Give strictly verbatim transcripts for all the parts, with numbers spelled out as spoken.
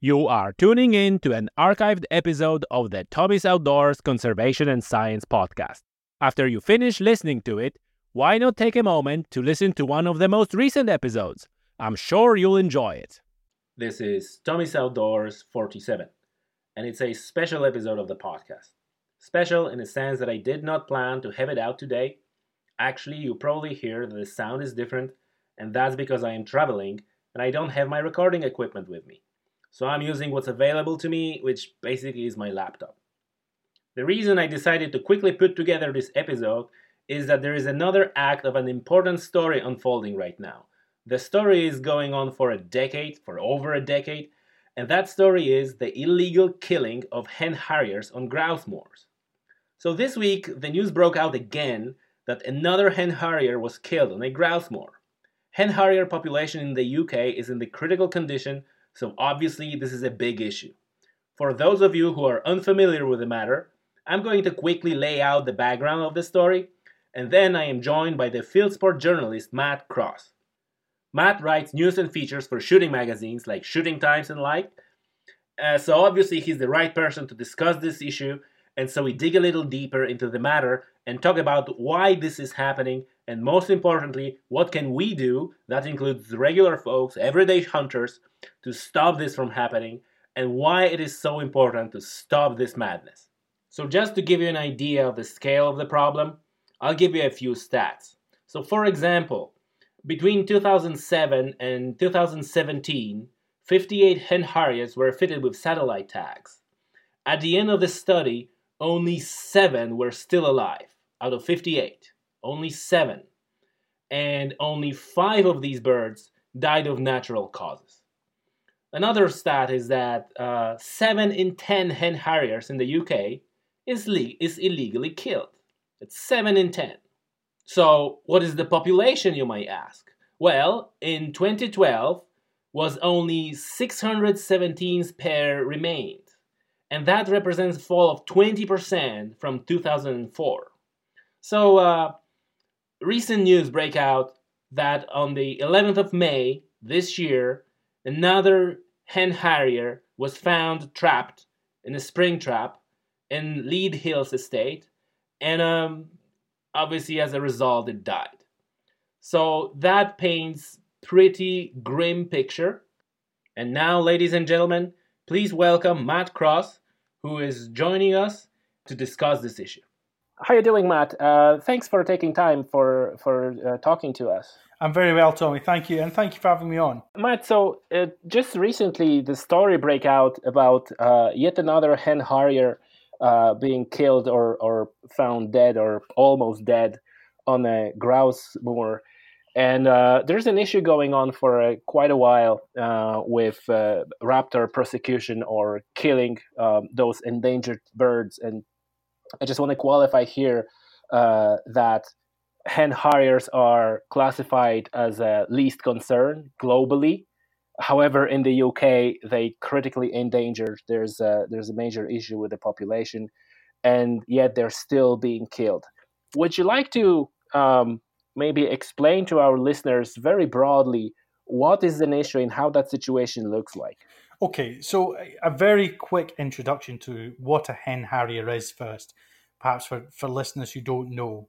You are tuning in to an archived episode of the Tommy's Outdoors Conservation and Science podcast. After you finish listening to it, why not take a moment to listen to one of the most recent episodes? I'm sure you'll enjoy it. This is Tommy's Outdoors forty-seven, and it's a special episode of the podcast. Special in the sense that I did not plan to have it out today. Actually, you probably hear that the sound is different, and that's because I am traveling and I don't have my recording equipment with me. So I'm using what's available to me, which basically is my laptop. The reason I decided to quickly put together this episode is that there is another act of an important story unfolding right now. The story is going on for a decade, for over a decade, and that story is the illegal killing of hen harriers on grouse moors. So this week, the news broke out again that another hen harrier was killed on a grouse moor. Hen harrier population in the U K is in the critical condition, so obviously this is a big issue. For those of you who are unfamiliar with the matter, I'm going to quickly lay out the background of the story, and then I am joined by the field sport journalist Matt Cross. Matt writes news and features for shooting magazines like Shooting Times and like, uh, so obviously he's the right person to discuss this issue, and so we dig a little deeper into the matter and talk about why this is happening, and most importantly, what can we do, that includes regular folks, everyday hunters, to stop this from happening, and why it is so important to stop this madness. So just to give you an idea of the scale of the problem, I'll give you a few stats. So for example, between two thousand seven and two thousand seventeen, fifty-eight hen harriers were fitted with satellite tags. At the end of the study, only seven were still alive out of fifty-eight. Only seven. And only five of these birds died of natural causes. Another stat is that uh, seven in ten hen harriers in the U K is, le- is illegally killed. It's seven in ten. So, what is the population, you might ask? Well, in twenty twelve, was only six hundred seventeen pair remained. And that represents a fall of twenty percent from two thousand four. So, uh, recent news break out that on the eleventh of May this year, another hen harrier was found trapped in a spring trap in Lead Hills Estate, and um, obviously as a result it died. So that paints pretty grim picture. And now, ladies and gentlemen, please welcome Matt Cross, who is joining us to discuss this issue. How are you doing, Matt? Uh, thanks for taking time for for uh, talking to us. I'm very well, Tommy. Thank you, and thank you for having me on. Matt, so uh, just recently the story broke out about uh, yet another hen harrier uh, being killed or, or found dead or almost dead on a grouse moor. And uh, there's an issue going on for uh, quite a while uh, with uh, raptor prosecution or killing um, those endangered birds. And I just want to qualify here uh, that hen harriers are classified as a least concern globally. However, in the U K, they critically endangered. There's a, there's a major issue with the population, and yet they're still being killed. Would you like to um, maybe explain to our listeners very broadly what is an issue and how that situation looks like? Okay, so a very quick introduction to what a hen harrier is first, perhaps for, for listeners who don't know.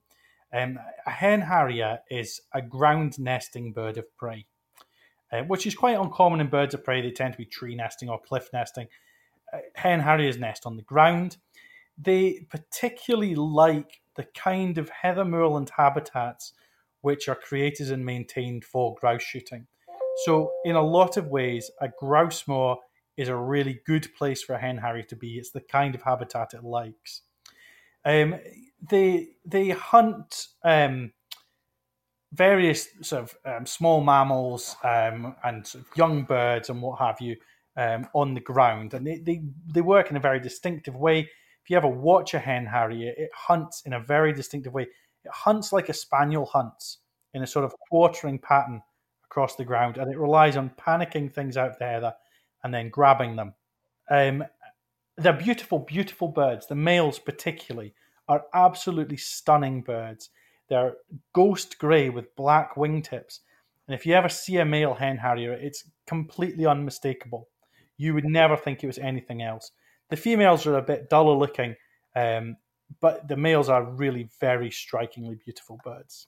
Um, a hen harrier is a ground nesting bird of prey, uh, which is quite uncommon in birds of prey. They tend to be tree nesting or cliff nesting. Uh, hen harriers nest on the ground. They particularly like the kind of heather moorland habitats which are created and maintained for grouse shooting. So in a lot of ways, a grouse moor is a really good place for a hen harrier to be. It's the kind of habitat it likes. Um, they they hunt um, various sort of um, small mammals um, and sort of young birds and what have you um, on the ground. And they, they, they work in a very distinctive way. If you ever watch a hen harrier, it hunts in a very distinctive way. It hunts like a spaniel hunts in a sort of quartering pattern across the ground, and it relies on panicking things out of the heather and then grabbing them. Um, they're beautiful, beautiful birds. The males particularly are absolutely stunning birds. They're ghost grey with black wingtips. And if you ever see a male hen harrier, it's completely unmistakable. You would never think it was anything else. The females are a bit duller looking, um, but the males are really very strikingly beautiful birds.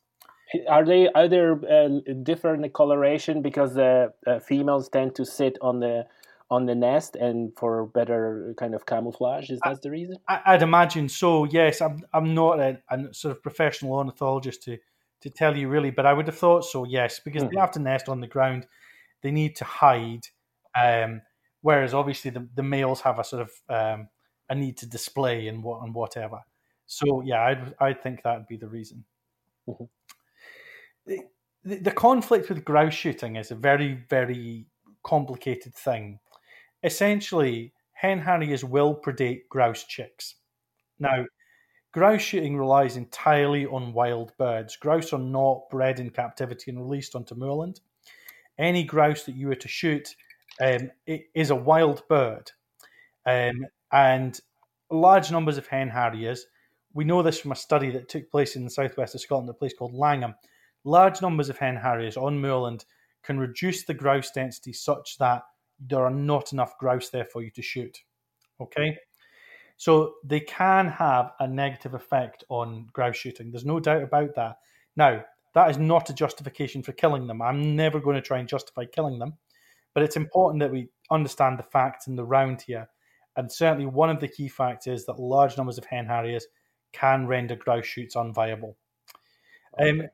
Are they are there uh, different coloration because the uh, females tend to sit on the on the nest and for better kind of camouflage? Is that I, the reason? I, I'd imagine so. Yes, I'm I'm not a, a sort of professional ornithologist to to tell you really, but I would have thought so. Yes, because mm-hmm. they have to nest on the ground, they need to hide. Um, whereas obviously the, the males have a sort of um, a need to display and what and whatever. So yeah, I'd I'd think that would be the reason. Mm-hmm. The, the conflict with grouse shooting is a very, very complicated thing. Essentially, hen harriers will predate grouse chicks. Now, grouse shooting relies entirely on wild birds. Grouse are not bred in captivity and released onto moorland. Any grouse that you were to shoot um, it is a wild bird. Um, and large numbers of hen harriers, we know this from a study that took place in the southwest of Scotland, a place called Langham. Large numbers of hen harriers on moorland can reduce the grouse density such that there are not enough grouse there for you to shoot. Okay? So they can have a negative effect on grouse shooting. There's no doubt about that. Now, that is not a justification for killing them. I'm never going to try and justify killing them, but it's important that we understand the facts in the round here. And certainly one of the key facts is that large numbers of hen harriers can render grouse shoots unviable. Um,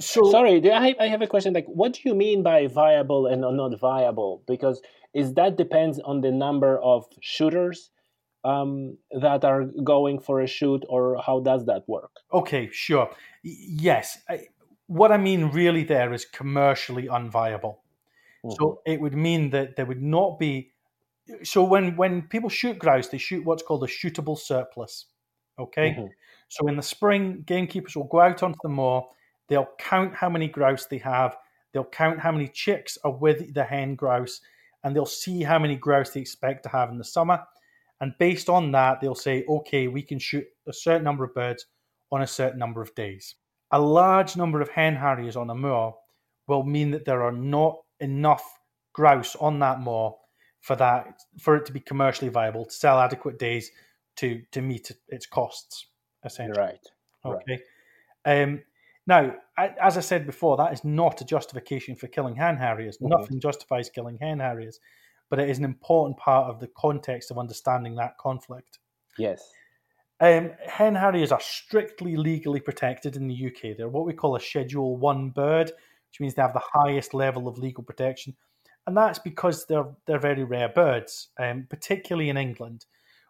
So, Sorry, I I have a question. Like, what do you mean by viable and not viable? Because is that depends on the number of shooters um, that are going for a shoot, or how does that work? Okay, sure. Yes, I, what I mean really there is commercially unviable. Mm-hmm. So it would mean that there would not be. So when when people shoot grouse, they shoot what's called a shootable surplus. Okay, mm-hmm. So in the spring, gamekeepers will go out onto the moor. They'll count how many grouse they have. They'll count how many chicks are with the hen grouse, and they'll see how many grouse they expect to have in the summer. And based on that, they'll say, okay, we can shoot a certain number of birds on a certain number of days. A large number of hen harriers on a moor will mean that there are not enough grouse on that moor for that for it to be commercially viable, to sell adequate days to, to meet its costs, essentially. Right. Okay. Right. Um, Now, as I said before, that is not a justification for killing hen harriers. Mm-hmm. Nothing justifies killing hen harriers, but it is an important part of the context of understanding that conflict. Yes. Um, hen harriers are strictly legally protected in the U K. They're what we call a Schedule One bird, which means they have the highest level of legal protection. And that's because they're they're very rare birds, um, particularly in England.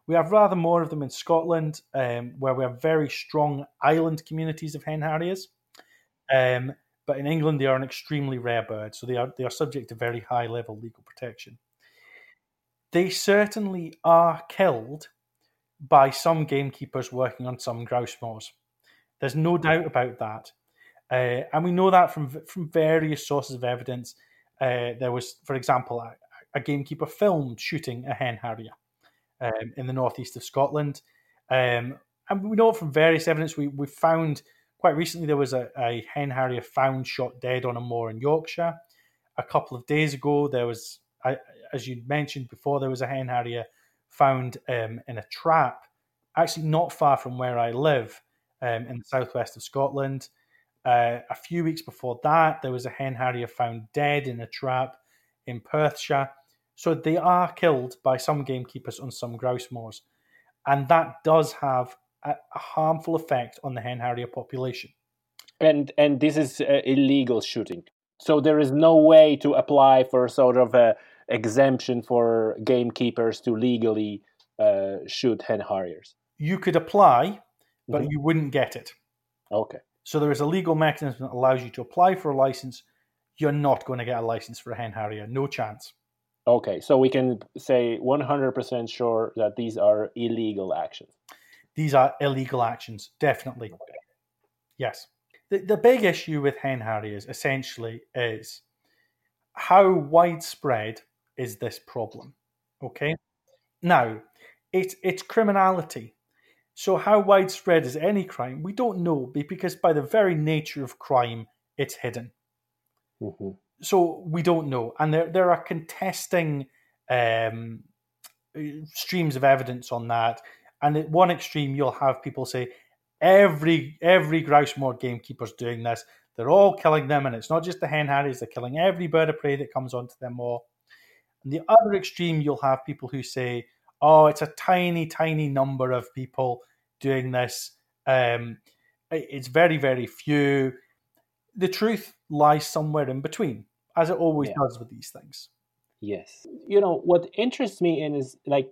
We have rather more of them in Scotland, um, where we have very strong island communities of hen harriers. Um, but in England, they are an extremely rare bird, so they are they are subject to very high-level legal protection. They certainly are killed by some gamekeepers working on some grouse moors. There's no doubt about that. Uh, and we know that from from various sources of evidence. Uh, there was, for example, a, a gamekeeper filmed shooting a hen harrier um, in the northeast of Scotland. Um, and we know from various evidence, we, we found... Quite recently, there was a, a hen harrier found shot dead on a moor in Yorkshire. A couple of days ago, there was, I, as you mentioned before, there was a hen harrier found um, in a trap, actually not far from where I live um, in the southwest of Scotland. Uh, a few weeks before that, there was a hen harrier found dead in a trap in Perthshire. So they are killed by some gamekeepers on some grouse moors. And that does have a harmful effect on the hen harrier population, and and this is uh, illegal shooting. So there is no way to apply for sort of a exemption for gamekeepers to legally uh, shoot hen harriers. You could apply, but mm-hmm. you wouldn't get it. Okay. So there is a legal mechanism that allows you to apply for a license. You're not going to get a license for a hen harrier. No chance. Okay. So we can say one hundred percent sure that these are illegal actions. These are illegal actions, definitely. Yes. The, the big issue with hen harriers essentially is how widespread is this problem? Okay. Now, it, it's criminality. So how widespread is any crime? We don't know because by the very nature of crime, it's hidden. Mm-hmm. So we don't know. And there, there are contesting um, streams of evidence on that. And at one extreme, you'll have people say, every every grouse moor gamekeeper's doing this. They're all killing them, and it's not just the hen harriers. They're killing every bird of prey that comes onto them all. And the other extreme, you'll have people who say, oh, it's a tiny, tiny number of people doing this. Um, it's very, very few. The truth lies somewhere in between, as it always yeah. does with these things. Yes. You know, what interests me in is, like,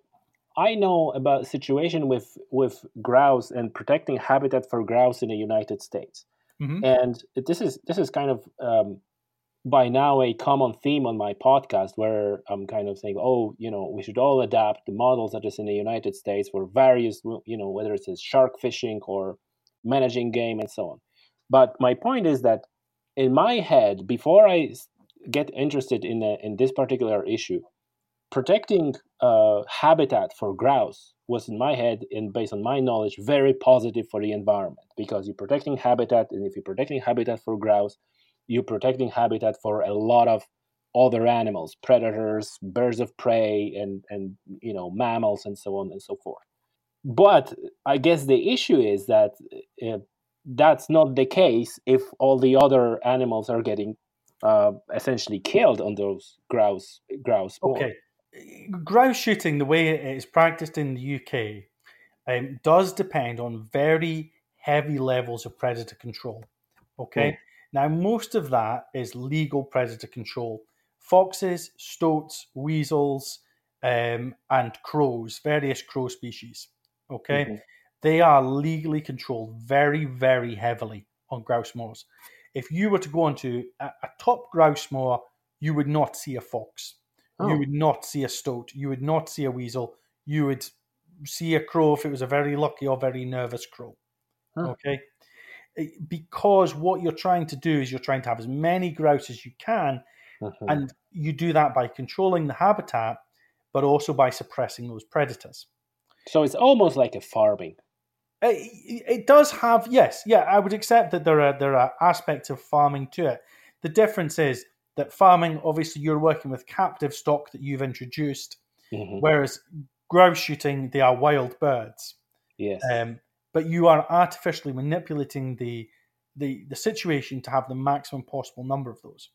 I know about situation with with grouse and protecting habitat for grouse in the United States. Mm-hmm. And this is this is kind of um, by now a common theme on my podcast, where I'm kind of saying, oh, you know, we should all adapt the models that is in the United States for various, you know, whether it's shark fishing or managing game and so on. But my point is that in my head, before I get interested in a, in this particular issue, protecting uh, habitat for grouse was, in my head and based on my knowledge, very positive for the environment, because you're protecting habitat, and if you're protecting habitat for grouse, you're protecting habitat for a lot of other animals, predators, birds of prey, and, and you know, mammals, and so on and so forth. But I guess the issue is that uh, that's not the case if all the other animals are getting uh, essentially killed on those grouse grouse. Okay. More. Grouse shooting, the way it is practiced in the U K, um, does depend on very heavy levels of predator control. Okay, mm. Now most of that is legal predator control: foxes, stoats, weasels, um, and crows, various crow species. Okay, mm-hmm. They are legally controlled very, very heavily on grouse moors. If you were to go onto a, a top grouse moor, you would not see a fox. Oh. You would not see a stoat. You would not see a weasel. You would see a crow if it was a very lucky or very nervous crow. Oh. Okay? Because what you're trying to do is you're trying to have as many grouse as you can, uh-huh. and you do that by controlling the habitat, but also by suppressing those predators. So it's almost like a farming. It, it does have, yes. Yeah, I would accept that there are there are aspects of farming to it. The difference is that farming, obviously, you're working with captive stock that you've introduced, mm-hmm. whereas grouse shooting, they are wild birds. Yes. Um, but you are artificially manipulating the, the the situation to have the maximum possible number of those.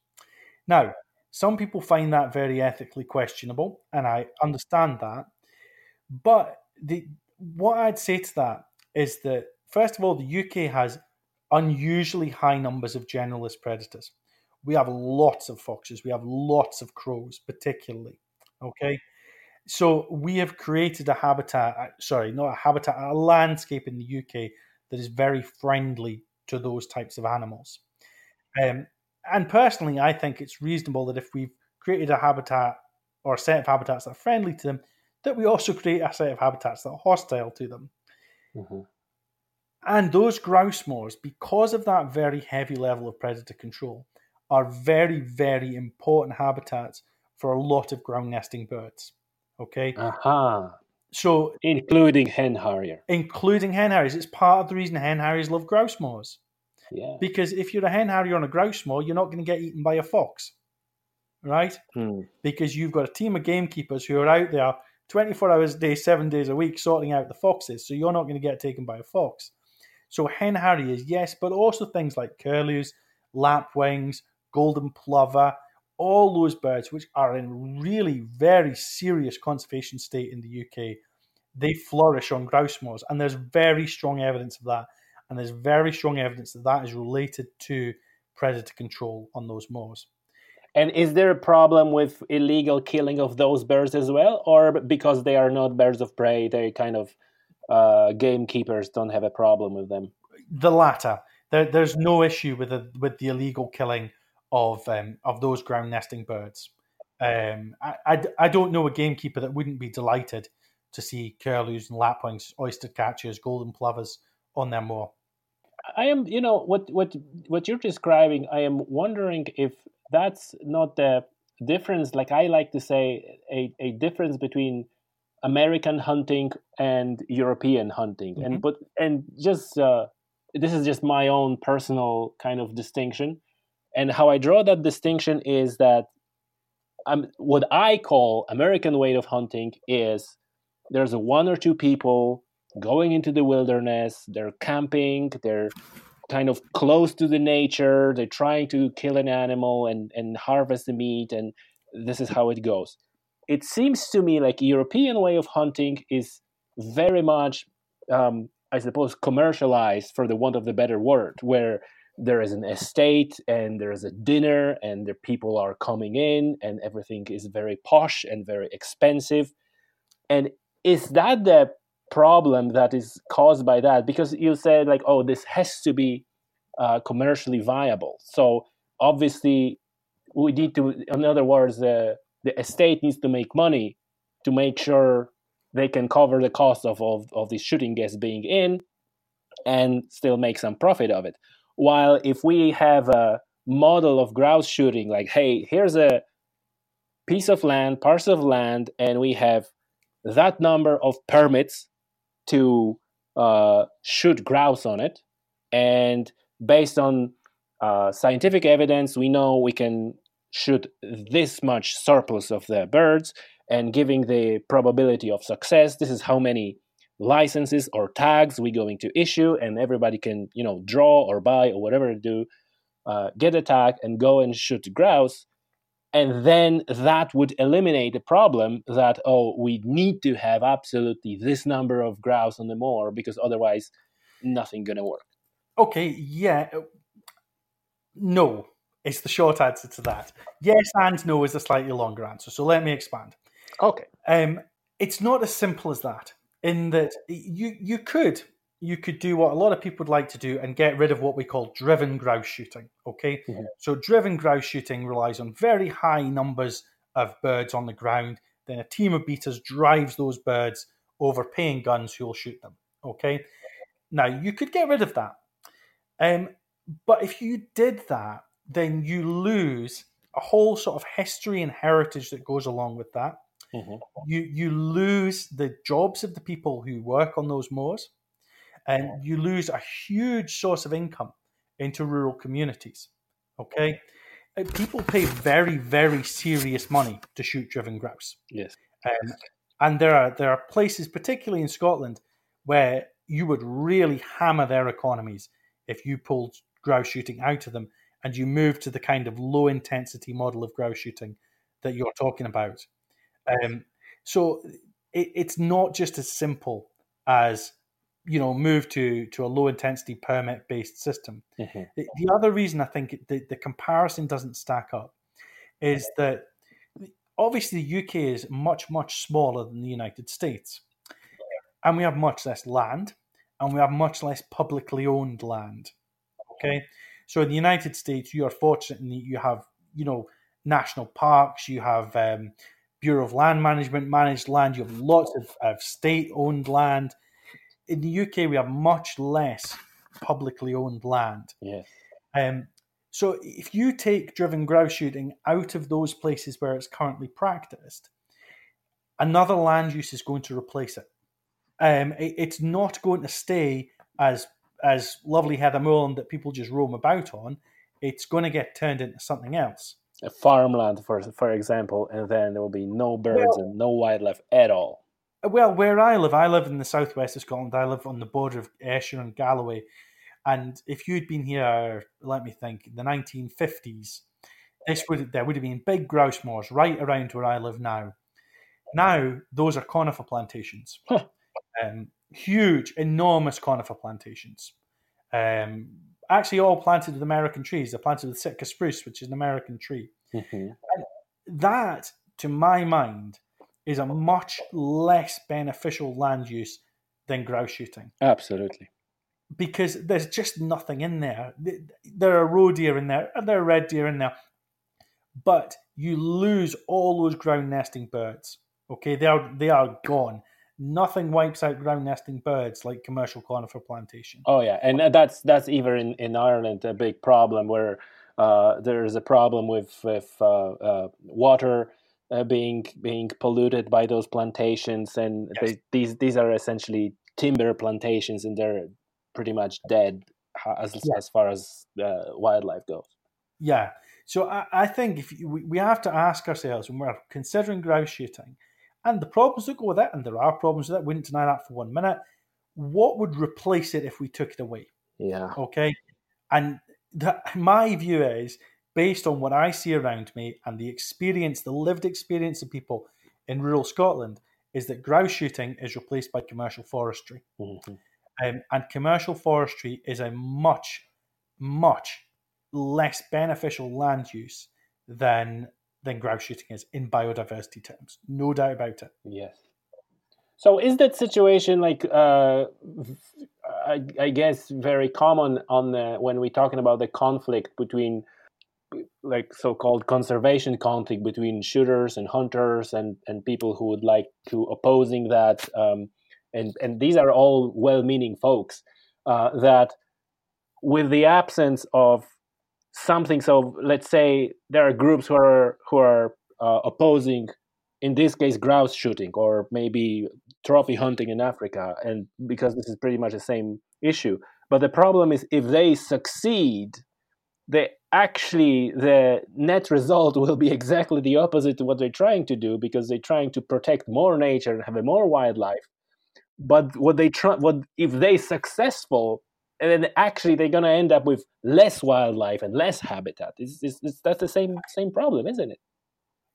Now, some people find that very ethically questionable, and I understand that. But the what I'd say to that is that, first of all, the U K has unusually high numbers of generalist predators. We have lots of foxes. We have lots of crows, particularly. Okay? So we have created a habitat, sorry, not a habitat, a landscape in the U K that is very friendly to those types of animals. Um, and personally, I think it's reasonable that if we've created a habitat or a set of habitats that are friendly to them, that we also create a set of habitats that are hostile to them. Mm-hmm. And those grouse moors, because of that very heavy level of predator control, are very, very important habitats for a lot of ground nesting birds. Okay? Aha. Uh-huh. So, including hen harrier. Including hen harriers. It's part of the reason hen harriers love grouse moors. Yeah. Because if you're a hen harrier on a grouse moor, you're not going to get eaten by a fox. Right? Hmm. Because you've got a team of gamekeepers who are out there twenty-four hours a day, seven days a week, sorting out the foxes. So you're not going to get taken by a fox. So hen harriers, yes, but also things like curlews, lapwings, golden plover, all those birds which are in really very serious conservation state in the U K, they flourish on grouse moors. And there's very strong evidence of that. And there's very strong evidence that that is related to predator control on those moors. And is there a problem with illegal killing of those birds as well? Or because they are not birds of prey, they kind of uh, gamekeepers don't have a problem with them? The latter. There, there's no issue with the, with the illegal killing of um, of those ground nesting birds. Um, I, I, I don't know a gamekeeper that wouldn't be delighted to see curlews and lapwings, oyster catchers, golden plovers on their moor. I am, you know, what what what you're describing, I am wondering if that's not the difference, like I like to say, a, a difference between American hunting and European hunting. Mm-hmm. And but and just, uh, this is just my own personal kind of distinction. And how I draw that distinction is that um, what I call American way of hunting is there's one or two people going into the wilderness, they're camping, they're kind of close to the nature, they're trying to kill an animal and, and harvest the meat, and this is how it goes. It seems to me like European way of hunting is very much, um, I suppose, commercialized, for the want of the better word, where there is an estate and there is a dinner and the people are coming in and everything is very posh and very expensive. And is that the problem that is caused by that? Because you said like, oh, this has to be uh, commercially viable. So obviously we need to, in other words, uh, the estate needs to make money to make sure they can cover the cost of, of, of these shooting guests being in and still make some profit of it. While if we have a model of grouse shooting, like, hey, here's a piece of land, parcel of land, and we have that number of permits to uh, shoot grouse on it. And based on uh, scientific evidence, we know we can shoot this much surplus of the birds, and giving the probability of success, this is how many licenses or tags we're going to issue, and everybody can, you know, draw or buy or whatever to do, uh, get a tag and go and shoot grouse. And then that would eliminate the problem that, oh, we need to have absolutely this number of grouse on the moor because otherwise nothing gonna work. Okay, yeah. No, it's the short answer to that. Yes and no is a slightly longer answer, so let me expand. Okay. Um, it's not as simple as that. In that you you could you could do what a lot of people would like to do and get rid of what we call driven grouse shooting. Okay, mm-hmm. So driven grouse shooting relies on very high numbers of birds on the ground. Then a team of beaters drives those birds over paying guns who will shoot them. Okay, now you could get rid of that, um, but if you did that, then you lose a whole sort of history and heritage that goes along with that. Mm-hmm. You you lose the jobs of the people who work on those moors, and mm-hmm. you lose a huge source of income into rural communities. Okay, mm-hmm. People pay very very serious money to shoot driven grouse. Yes, um, and there are there are places, particularly in Scotland, where you would really hammer their economies if you pulled grouse shooting out of them and you moved to the kind of low intensity model of grouse shooting that you're talking about. Um, so it, it's not just as simple as, you know, move to, to a low-intensity permit-based system. Mm-hmm. The, the other reason I think the, the comparison doesn't stack up is that obviously the U K is much, much smaller than the United States, and we have much less land, and we have much less publicly owned land, okay? So in the United States, you are fortunate in that you have, you know, national parks, you have... Um, Bureau of Land Management managed land. You have lots of, of state-owned land. In the U K, we have much less publicly owned land. Yes. Um, so if you take driven grouse shooting out of those places where it's currently practiced, another land use is going to replace it. Um, it it's not going to stay as as lovely heather moorland that people just roam about on. It's going to get turned into something else. A farmland, for for example, and then there will be no birds well, and no wildlife at all. Well, where I live, I live in the southwest of Scotland. I live on the border of Esher and Galloway. And if you'd been here, let me think, the nineteen fifties, this would there would have been big grouse moors right around where I live now. Now, those are conifer plantations. Huh. Um, huge, enormous conifer plantations. Um Actually, all planted with American trees. They're planted with Sitka spruce, which is an American tree. Mm-hmm. And that, to my mind, is a much less beneficial land use than grouse shooting. Absolutely. Because there's just nothing in there. There are roe deer in there, and there are red deer in there. But you lose all those ground nesting birds. Okay, they are they are gone. Nothing wipes out ground nesting birds like commercial conifer plantation. Oh yeah, and that's that's even in, in Ireland a big problem where uh, there is a problem with with uh, uh, water uh, being being polluted by those plantations, and yes. they, these these are essentially timber plantations, and they're pretty much dead as yeah. as far as uh, wildlife goes. Yeah, So I, I think if you, we, we have to ask ourselves when we're considering grouse shooting, and the problems that go with it, and there are problems with it, wouldn't deny that for one minute, what would replace it if we took it away? Yeah. Okay? And the, my view is, based on what I see around me and the experience, the lived experience of people in rural Scotland, is that grouse shooting is replaced by commercial forestry. Mm-hmm. Um, and commercial forestry is a much, much less beneficial land use than than grouse shooting is in biodiversity terms. No doubt about it. Yes. So is that situation like, uh, I, I guess, very common on the, when we're talking about the conflict between, like, so-called conservation conflict between shooters and hunters and, and people who would like to opposing that, um, and, and these are all well-meaning folks, uh, that with the absence of something, so let's say there are groups who are, who are uh, opposing, in this case, grouse shooting or maybe trophy hunting in Africa, and because this is pretty much the same issue. But the problem is if they succeed, they actually, the net result will be exactly the opposite to what they're trying to do, because they're trying to protect more nature and have a more wildlife. But what they try, what if they successful, and then actually they're going to end up with less wildlife and less habitat. It's, it's, it's, that's the same same problem, isn't it?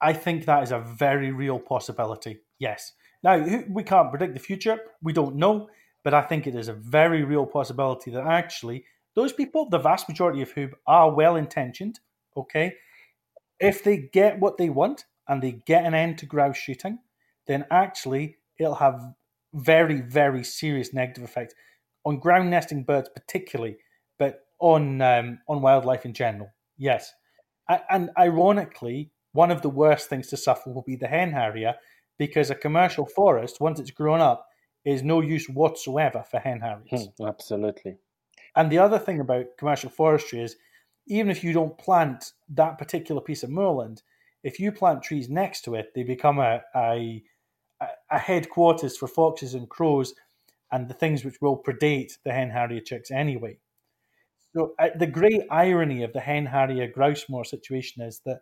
I think that is a very real possibility. Yes. Now, we can't predict the future. We don't know. But I think it is a very real possibility that actually those people, the vast majority of whom are well-intentioned, okay, if they get what they want and they get an end to grouse shooting, then actually it'll have very, very serious negative effects on ground nesting birds particularly, but on um, on wildlife in general. Yes. And ironically, one of the worst things to suffer will be the hen harrier, because a commercial forest, once it's grown up, is no use whatsoever for hen harriers. Hmm, absolutely. And the other thing about commercial forestry is, even if you don't plant that particular piece of moorland, if you plant trees next to it, they become a, a, a headquarters for foxes and crows and the things which will predate the hen harrier chicks anyway. So uh, the great irony of the hen harrier grouse moor situation is that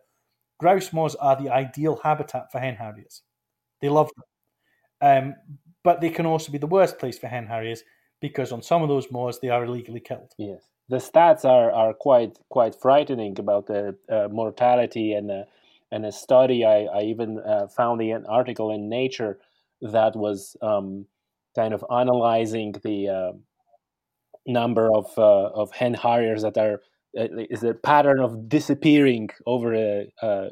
grouse moors are the ideal habitat for hen harriers. They love them. Um, but they can also be the worst place for hen harriers, because on some of those moors, they are illegally killed. Yes, the stats are, are quite quite frightening about the uh, mortality, and uh, and a study I I even uh, found an article in Nature that was um, kind of analyzing the uh, number of uh, of hen harriers that are uh, is a pattern of disappearing over a, a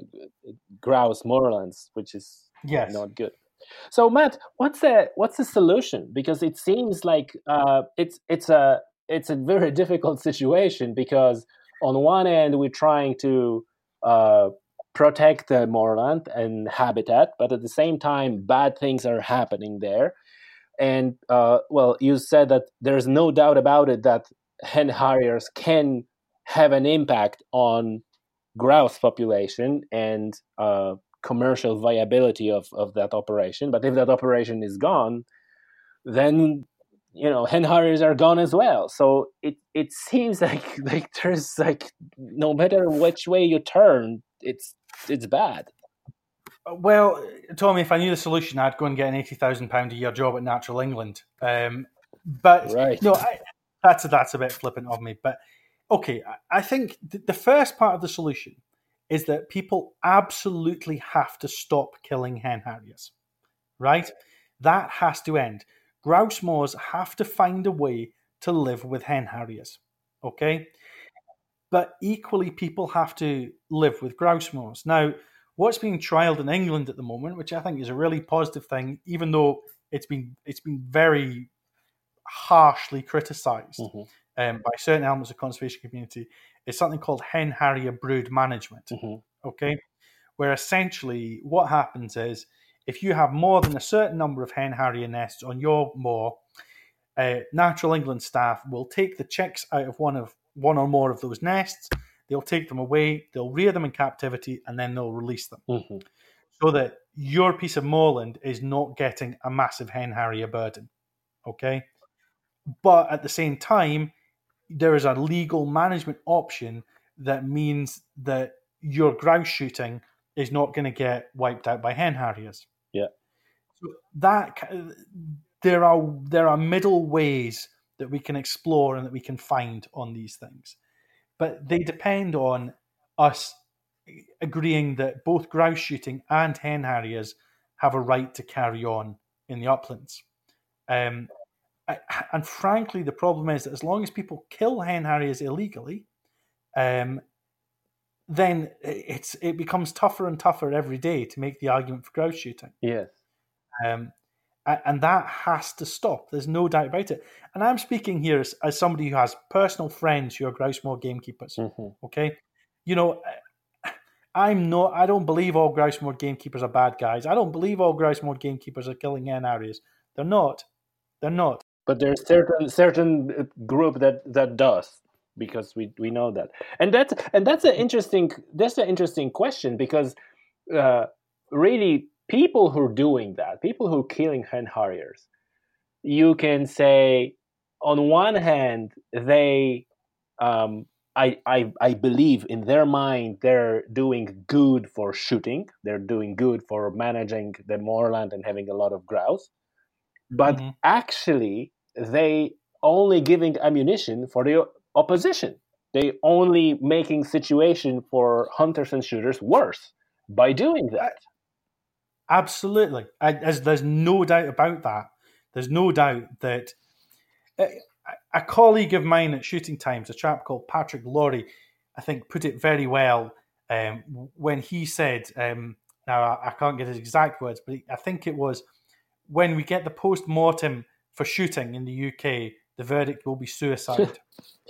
grouse moorlands, which is yes. not good. So Matt, what's the what's the solution? Because it seems like uh, it's it's a it's a very difficult situation, because on one end we're trying to uh, protect the moorland and habitat, but at the same time bad things are happening there. And uh, well, you said that there's no doubt about it that hen harriers can have an impact on grouse population and uh, commercial viability of, of that operation. But if that operation is gone, then, you know, hen harriers are gone as well. So it, it seems like, like there's like, no matter which way you turn, it's it's bad. Well, Tommy, if I knew the solution, I'd go and get an eighty thousand pounds a year job at Natural England. Um, but right. no, I, that's, that's a bit flippant of me. But okay, I think th- the first part of the solution is that people absolutely have to stop killing hen harriers, right? That has to end. Grouse moors have to find a way to live with hen harriers, okay? But equally, people have to live with grouse moors. Now, what's being trialled in England at the moment, which I think is a really positive thing, even though it's been it's been very harshly criticised mm-hmm. um, by certain elements of the conservation community, is something called hen harrier brood management, mm-hmm. okay? Where essentially what happens is, if you have more than a certain number of hen harrier nests on your moor, uh, Natural England staff will take the chicks out of one of one or more of those nests, they'll take them away, they'll rear them in captivity, and then they'll release them. Mm-hmm. So that your piece of moorland is not getting a massive hen harrier burden, okay? But at the same time, there is a legal management option that means that your grouse shooting is not going to get wiped out by hen harriers. Yeah. So that there are there are middle ways that we can explore and that we can find on these things, but they depend on us agreeing that both grouse shooting and hen harriers have a right to carry on in the uplands. Um, and frankly, the problem is that as long as people kill hen harriers illegally, um, then it's it becomes tougher and tougher every day to make the argument for grouse shooting. Yes. Um, and that has to stop. There's no doubt about it. And I'm speaking here as, as somebody who has personal friends who are grouse moor gamekeepers. Mm-hmm. Okay? You know, I'm not, I don't believe all grouse moor gamekeepers are bad guys. I don't believe all grouse moor gamekeepers are killing hen harriers. They're not. They're not. But there's certain certain group that, that does, because we, we know that. And that's and that's an interesting that's an interesting question, because uh, really people who are doing that, people who are killing hen harriers, you can say on one hand they um, I, I I believe in their mind they're doing good for shooting, they're doing good for managing the moorland and having a lot of grouse. But mm-hmm. actually, they only giving ammunition for the opposition. They only making situation for hunters and shooters worse by doing that. Absolutely. I, as, there's no doubt about that. There's no doubt that a, a colleague of mine at Shooting Times, a chap called Patrick Laurie, I think put it very well um, when he said, um, now I, I can't get his exact words, but I think it was, when we get the post-mortem for shooting in the U K, the verdict will be suicide.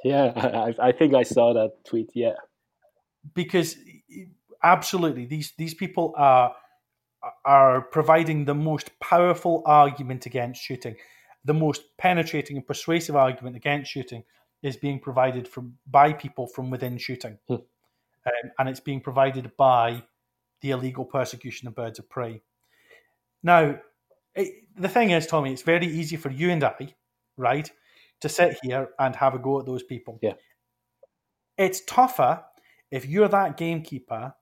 yeah, I, I think I saw that tweet, yeah. Because absolutely, these, these people are are providing the most powerful argument against shooting. The most penetrating and persuasive argument against shooting is being provided from by people from within shooting. um, and it's being provided by the illegal persecution of birds of prey. Now, It, the thing is, Tommy, it's very easy for you and I, right, to sit here and have a go at those people. Yeah. It's tougher if you're that gamekeeper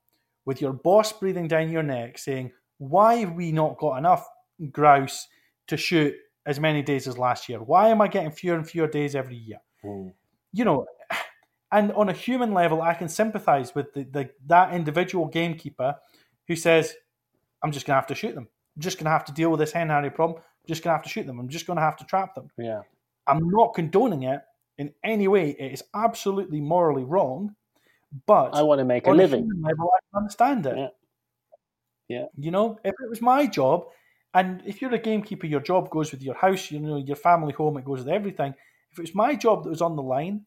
with your boss breathing down your neck saying, why have we not got enough grouse to shoot as many days as last year? Why am I getting fewer and fewer days every year? Mm. You know, and on a human level, I can sympathise with the, the that individual gamekeeper who says, I'm just going to have to shoot them. I'm just going to have to deal with this hen harrier problem. I'm just going to have to shoot them. I'm just going to have to trap them. Yeah. I'm not condoning it in any way. It is absolutely morally wrong, but I want to make a living. Level, I can understand it. Yeah. Yeah. You know, if it was my job, and if you're a gamekeeper, your job goes with your house, you know, your family home, it goes with everything. If it was my job that was on the line,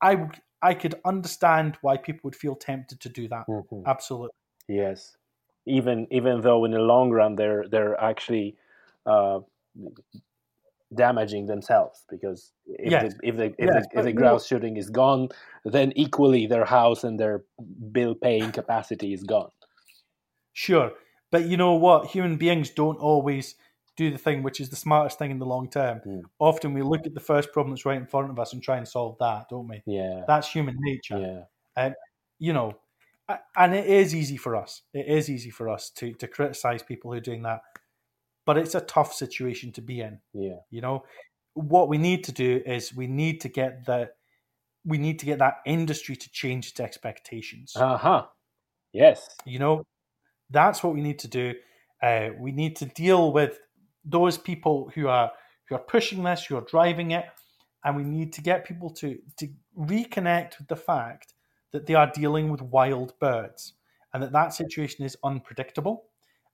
I would, I could understand why people would feel tempted to do that. Mm-hmm. Absolutely. Yes. Even even though in the long run they're they're actually uh, damaging themselves, because if yes. the, if the, if, yes, the, if the grouse no. shooting is gone, then equally their house and their bill paying capacity is gone. Sure, but you know what? Human beings don't always do the thing which is the smartest thing in the long term. Mm. Often we look at the first problem that's right in front of us and try and solve that, don't we? Yeah, that's human nature. Yeah, um, you know. And it is easy for us. It is easy for us to, to criticize people who are doing that. But it's a tough situation to be in. Yeah. You know, what we need to do is we need to get the we need to get that industry to change its expectations. Uh-huh. Yes. You know, that's what we need to do. Uh, we need to deal with those people who are who are pushing this, who are driving it, and we need to get people to to reconnect with the fact that they are dealing with wild birds, and that that situation is unpredictable.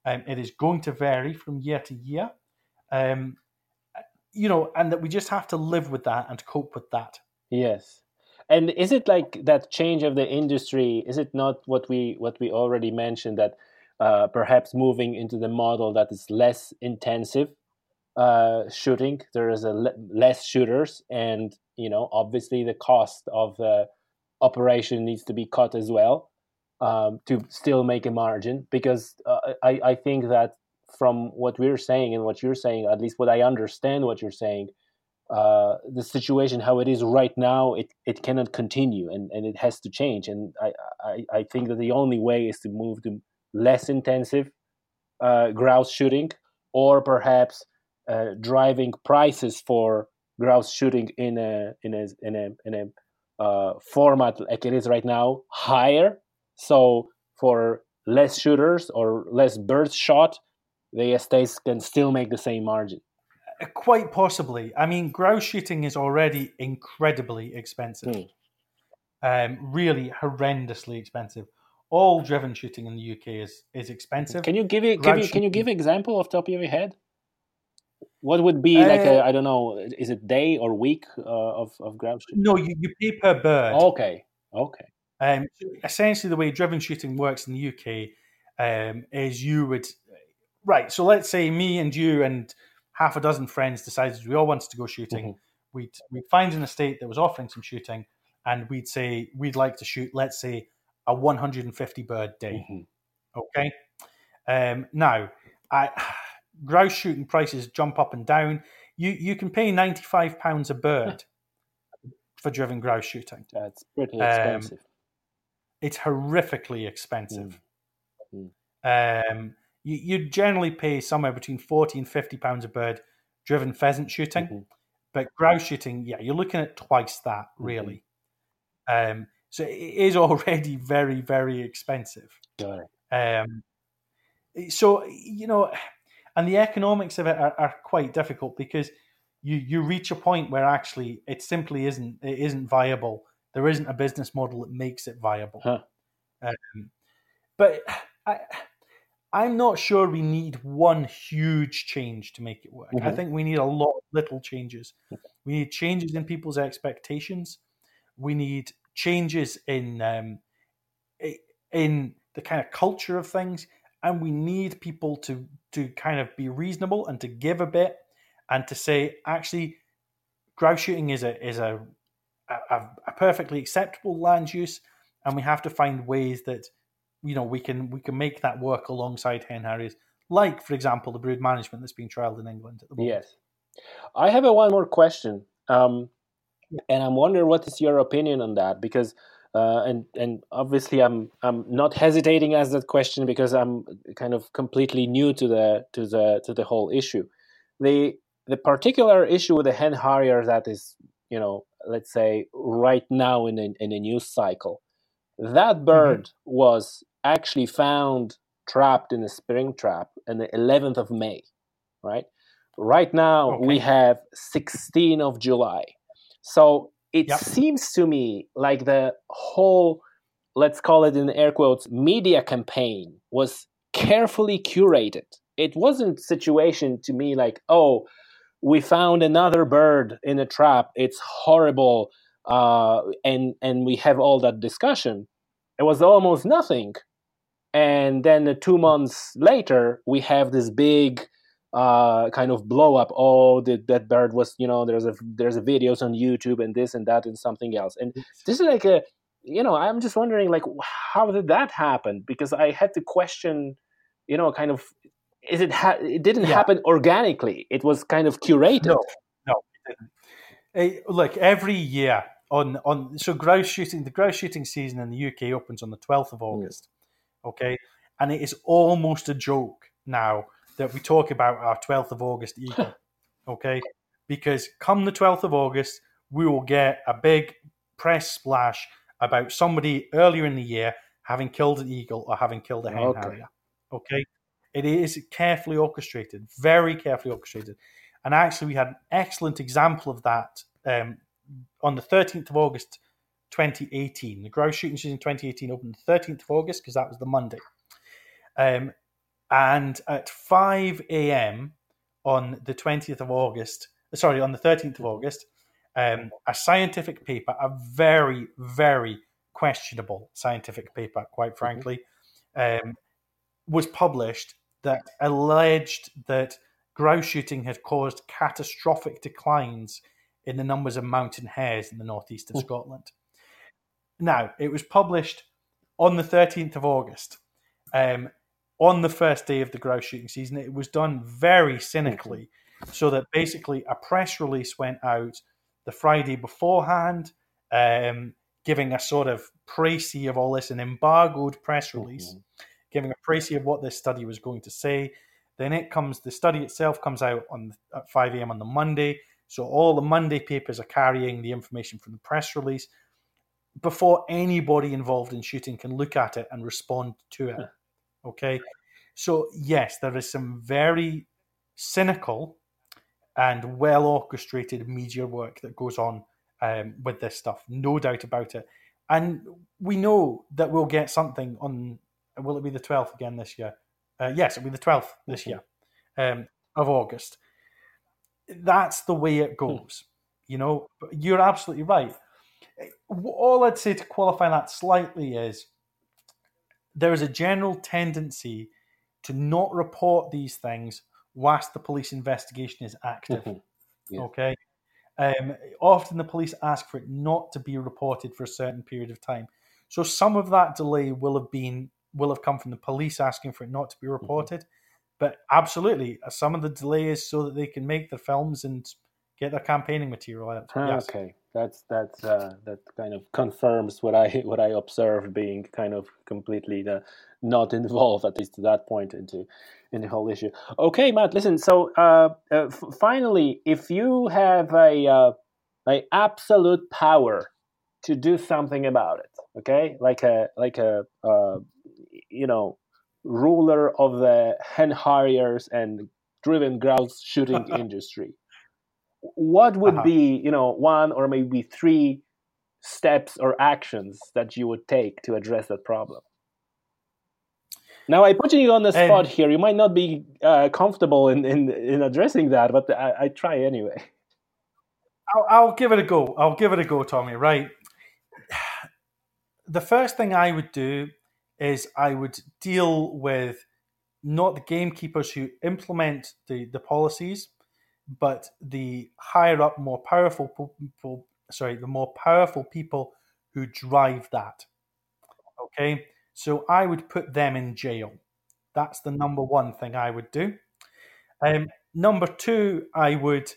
Um, it is going to vary from year to year, um, you know, and that we just have to live with that and cope with that. Yes. And is it like that change of the industry? Is it not what we what we already mentioned, that uh, perhaps moving into the model that is less intensive uh, shooting? There is a le- less shooters, and you know, obviously the cost of the operation needs to be cut as well, um, to still make a margin, because uh, I, I think that from what we're saying and what you're saying, at least what I understand what you're saying, uh, the situation how it is right now, it, it cannot continue, and, and it has to change. And I, I, I think that the only way is to move to less intensive uh, grouse shooting, or perhaps uh, driving prices for grouse shooting in a in a in a in a uh, format like it is right now higher. So for less shooters or less birds shot, the estates can still make the same margin. Quite possibly. I mean, grouse shooting is already incredibly expensive, mm. um, really horrendously expensive. All driven shooting in the U K is, is expensive. Can you give it? Can you can you give an example off the top of your head? What would be uh, like a, I don't know, is it day or week uh, of of grouse shooting? No, you, you pay per bird. Okay, okay. Um, essentially, the way driven shooting works in the U K um, is you would right. So let's say me and you and half a dozen friends decided we all wanted to go shooting. Mm-hmm. We'd we'd find an estate that was offering some shooting, and we'd say we'd like to shoot, let's say, a one hundred fifty bird day. Mm-hmm. Okay. Um, now, I, grouse shooting prices jump up and down. You you can pay ninety-five pounds a bird for driven grouse shooting. That's pretty expensive. Um, it's horrifically expensive. Mm-hmm. Um, you you generally pay somewhere between forty and fifty pounds a bird driven pheasant shooting, mm-hmm. but grouse shooting, yeah, you're looking at twice that really. Mm-hmm. Um, So it is already very, very expensive. Got it. Um, so, you know, and the economics of it are, are quite difficult, because you, you reach a point where actually it simply isn't it isn't viable. There isn't a business model that makes it viable. Huh. Um, but I, I'm not sure we need one huge change to make it work. Mm-hmm. I think we need a lot of little changes. Okay. We need changes in people's expectations. We need changes in um, in the kind of culture of things, and we need people to to kind of be reasonable and to give a bit, and to say actually, grouse shooting is a is a a, a perfectly acceptable land use, and we have to find ways that you know we can we can make that work alongside hen harriers, like for example the brood management that's being trialled in England at the moment. Yes, I have a one more question. Um, And I'm wondering what is your opinion on that, because uh, and and obviously I'm I'm not hesitating as that question because I'm kind of completely new to the to the to the whole issue. The the particular issue with the hen harrier that is, you know, let's say right now in a, in a news cycle, that bird mm-hmm. was actually found trapped in a spring trap on the eleventh of May, right? Right now okay. we have sixteenth of July. So it yep. seems to me like the whole, let's call it in air quotes, media campaign was carefully curated. It wasn't a situation to me like, oh, we found another bird in a trap. It's horrible. Uh, and, and we have all that discussion. It was almost nothing. And then two months later, we have this big Uh, kind of blow up. Oh, the, that bird was, you know, there's a there's a videos on YouTube and this and that and something else. And this is like a, you know, I'm just wondering like how did that happen? Because I had to question, you know, kind of, is it ha- it didn't yeah. happen organically. It was kind of curated. No, no, it didn't. Uh, look, every year on on so grouse shooting, the grouse shooting season in the U K opens on the twelfth of August, mm. okay, and it is almost a joke now that we talk about our twelfth of August eagle, okay? Because come the twelfth of August, we will get a big press splash about somebody earlier in the year having killed an eagle or having killed a hen okay. harrier, okay? It is carefully orchestrated, very carefully orchestrated. And actually, we had an excellent example of that um, on the thirteenth of August, twenty eighteen. The grouse shooting season twenty eighteen opened the thirteenth of August because that was the Monday. Um, And at five a.m. on the twentieth of August, sorry, on the thirteenth of August, um, a scientific paper, a very, very questionable scientific paper, quite frankly, um, was published that alleged that grouse shooting had caused catastrophic declines in the numbers of mountain hares in the northeast of Scotland. Now, it was published on the thirteenth of August. Um On the first day of the grouse shooting season, it was done very cynically. so that basically a press release went out the Friday beforehand, um, giving a sort of précis of all this, an embargoed press release, mm-hmm. giving a précis of what this study was going to say. Then it comes, the study itself comes out on at five a.m. on the Monday. So all the Monday papers are carrying the information from the press release before anybody involved in shooting can look at it and respond to it. Okay? So, yes, there is some very cynical and well-orchestrated media work that goes on um, with this stuff, no doubt about it. And we know that we'll get something on, will it be the twelfth again this year? Uh, yes, it'll be the twelfth this year um, of August. That's the way it goes. You know, you're absolutely right. All I'd say to qualify that slightly is there is a general tendency to not report these things whilst the police investigation is active. Mm-hmm. Yeah. Okay. Um, often the police ask for it not to be reported for a certain period of time. So some of that delay will have been will have come from the police asking for it not to be reported. Mm-hmm. But absolutely, some of the delay is so that they can make their films and get their campaigning material out. Ah, yes. Okay, that's that's uh, that kind of confirms what I what I observed, being kind of completely the, not involved at least to that point into in the whole issue. Okay, Matt, listen. So uh, uh, f- finally, if you have a uh, a absolute power to do something about it, okay, like a like a uh, you know. ruler of the hen harriers and driven grouse shooting industry, what would uh-huh. be, you know, one or maybe three steps or actions that you would take to address that problem? Now, I'm putting you on the spot um, here. You might not be uh, comfortable in, in in addressing that, but I, I try anyway. I'll, I'll give it a go. I'll give it a go, Tommy. Right. The first thing I would do is I would deal with not the gamekeepers who implement the, the policies, but the higher up, more powerful people, sorry, the more powerful people who drive that. Okay, so I would put them in jail. That's the number one thing I would do. Um, number two, I would,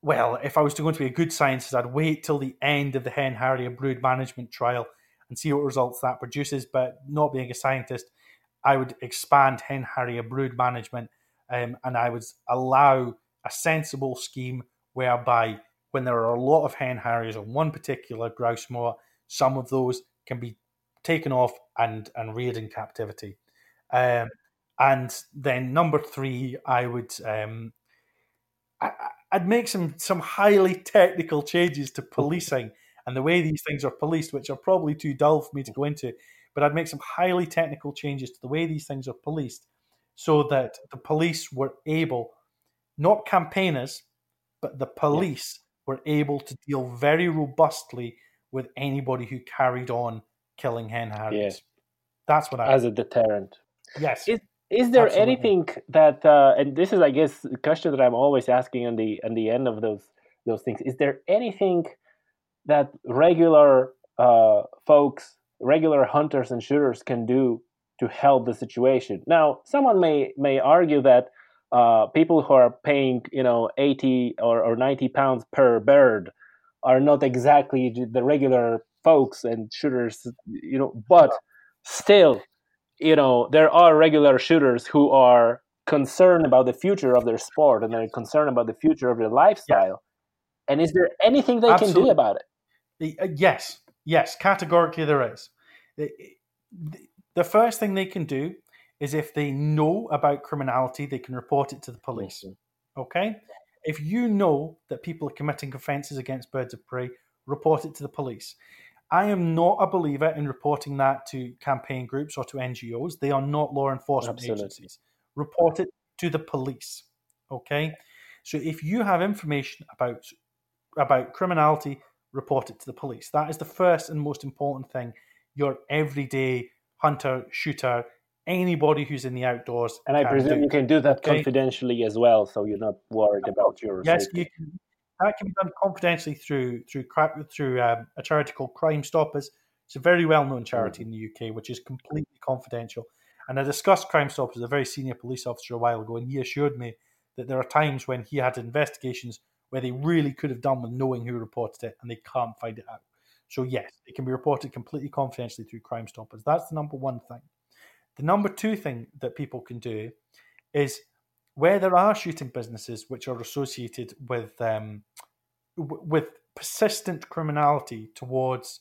well, if I was going to be a good scientist, I'd wait till the end of the Hen Harrier brood management trial and see what results that produces. But not being a scientist, I would expand Hen Harrier brood management, um, and I would allow a sensible scheme whereby when there are a lot of hen harriers on one particular grouse moor, some of those can be taken off and, and reared in captivity. Um, and then number three, I would um, I, I'd make some, some highly technical changes to policing and the way these things are policed, which are probably too dull for me to go into, but I'd make some highly technical changes to the way these things are policed so that the police were able, not campaigners, but the police yeah. were able to deal very robustly with anybody who carried on killing hen harriers. Yeah. That's what I As think. A deterrent. Yes. Is, is there Absolutely. anything that, uh, and this is, I guess, the question that I'm always asking on the, on the end of those, those things, is there anything that regular uh, folks, regular hunters and shooters can do to help the situation? Now, someone may may argue that uh, people who are paying, you know, eighty or, or ninety pounds per bird are not exactly the regular folks and shooters, you know. But still, you know, there are regular shooters who are concerned about the future of their sport and they're concerned about the future of their lifestyle. Yeah. And is there anything they Absolutely. can do about it? Yes, yes, categorically there is. The first thing they can do is if they know about criminality, they can report it to the police, okay? If you know that people are committing offences against birds of prey, report it to the police. I am not a believer in reporting that to campaign groups or to N G Os. They are not law enforcement Absolutely. agencies. Report it to the police, okay? So if you have information about about criminality, report it to the police. That is the first and most important thing. Your everyday hunter, shooter, anybody who's in the outdoors. And I presume do. you can do that okay. confidentially as well, so you're not worried about your Yes, safety. You can, that can be done confidentially through through through um, a charity called Crime Stoppers. It's a very well-known charity mm-hmm. in the U K, which is completely confidential. And I discussed Crime Stoppers with a very senior police officer a while ago, and he assured me that there are times when he had investigations where they really could have done with knowing who reported it and they can't find it out. So yes, it can be reported completely confidentially through Crime Stoppers. That's the number one thing. The number two thing that people can do is where there are shooting businesses which are associated with um, w- with persistent criminality towards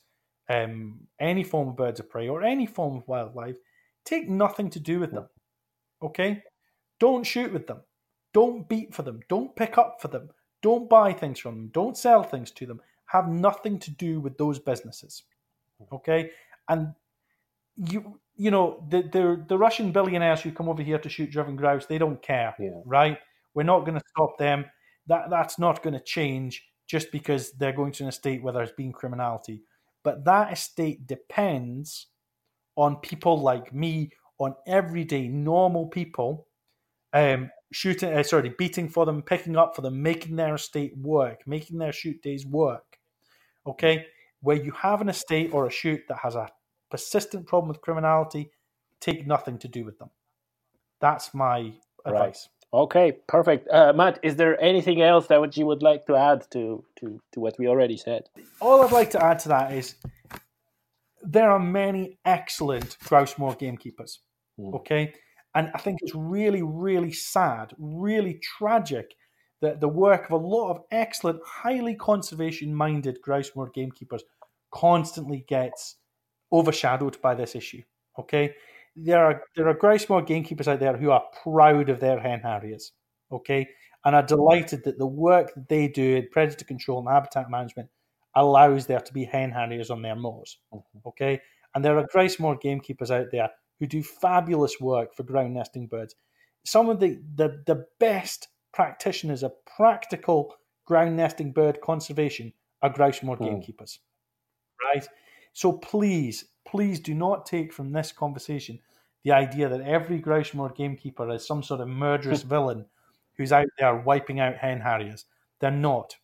um, any form of birds of prey or any form of wildlife, take nothing to do with them, okay? Don't shoot with them. Don't beat for them. Don't pick up for them. Don't buy things from them. Don't sell things to them. Have nothing to do with those businesses, okay? And you you know, the, the, the Russian billionaires who come over here to shoot driven grouse, they don't care, yeah. right? We're not going to stop them. That That's not going to change just because they're going to an estate where there's been criminality. But that estate depends on people like me, on everyday normal people, um, shooting, uh, sorry, beating for them, picking up for them, making their estate work, making their shoot days work, okay? Where you have an estate or a shoot that has a persistent problem with criminality, take nothing to do with them. That's my advice. Right. Okay, perfect. Uh, Matt, is there anything else that you would like to add to, to, to what we already said? All I'd like to add to that is there are many excellent grouse moor gamekeepers, mm. okay? And I think it's really, really sad, really tragic that the work of a lot of excellent, highly conservation-minded grouse moor gamekeepers constantly gets overshadowed by this issue, okay? There are there are grouse moor gamekeepers out there who are proud of their hen harriers, okay? And are delighted that the work that they do in predator control and habitat management allows there to be hen harriers on their moors, okay? And there are grouse moor gamekeepers out there who do fabulous work for ground nesting birds. Some of the, the, the best practitioners of practical ground nesting bird conservation are grouse moor mm. gamekeepers, right? So please, please do not take from this conversation the idea that every grouse moor gamekeeper is some sort of murderous villain who's out there wiping out hen harriers. They're not.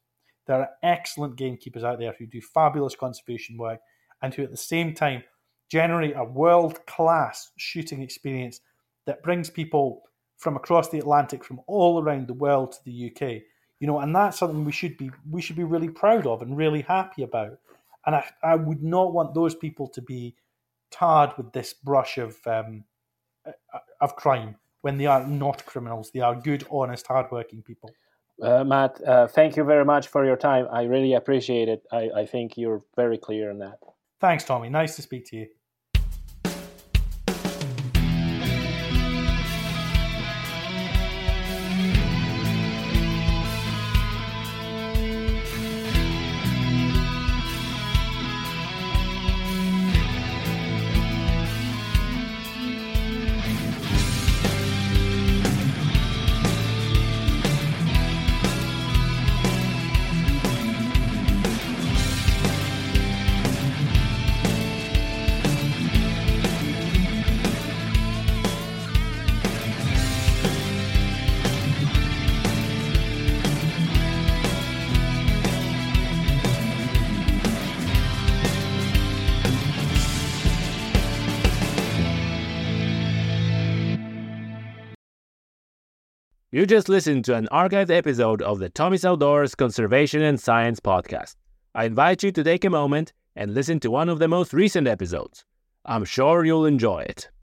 There are excellent gamekeepers out there who do fabulous conservation work and who at the same time generate a world-class shooting experience that brings people from across the Atlantic, from all around the world to the U K. You know, and that's something we should be we should be really proud of and really happy about. And I, I would not want those people to be tarred with this brush of um, of crime when they are not criminals. They are good, honest, hardworking people. Uh, Matt, uh, thank you very much for your time. I really appreciate it. I, I think you're very clear on that. Thanks, Tommy. Nice to speak to you. You just listened to an archived episode of the Tommy's Outdoors Conservation and Science podcast. I invite you to take a moment and listen to one of the most recent episodes. I'm sure you'll enjoy it.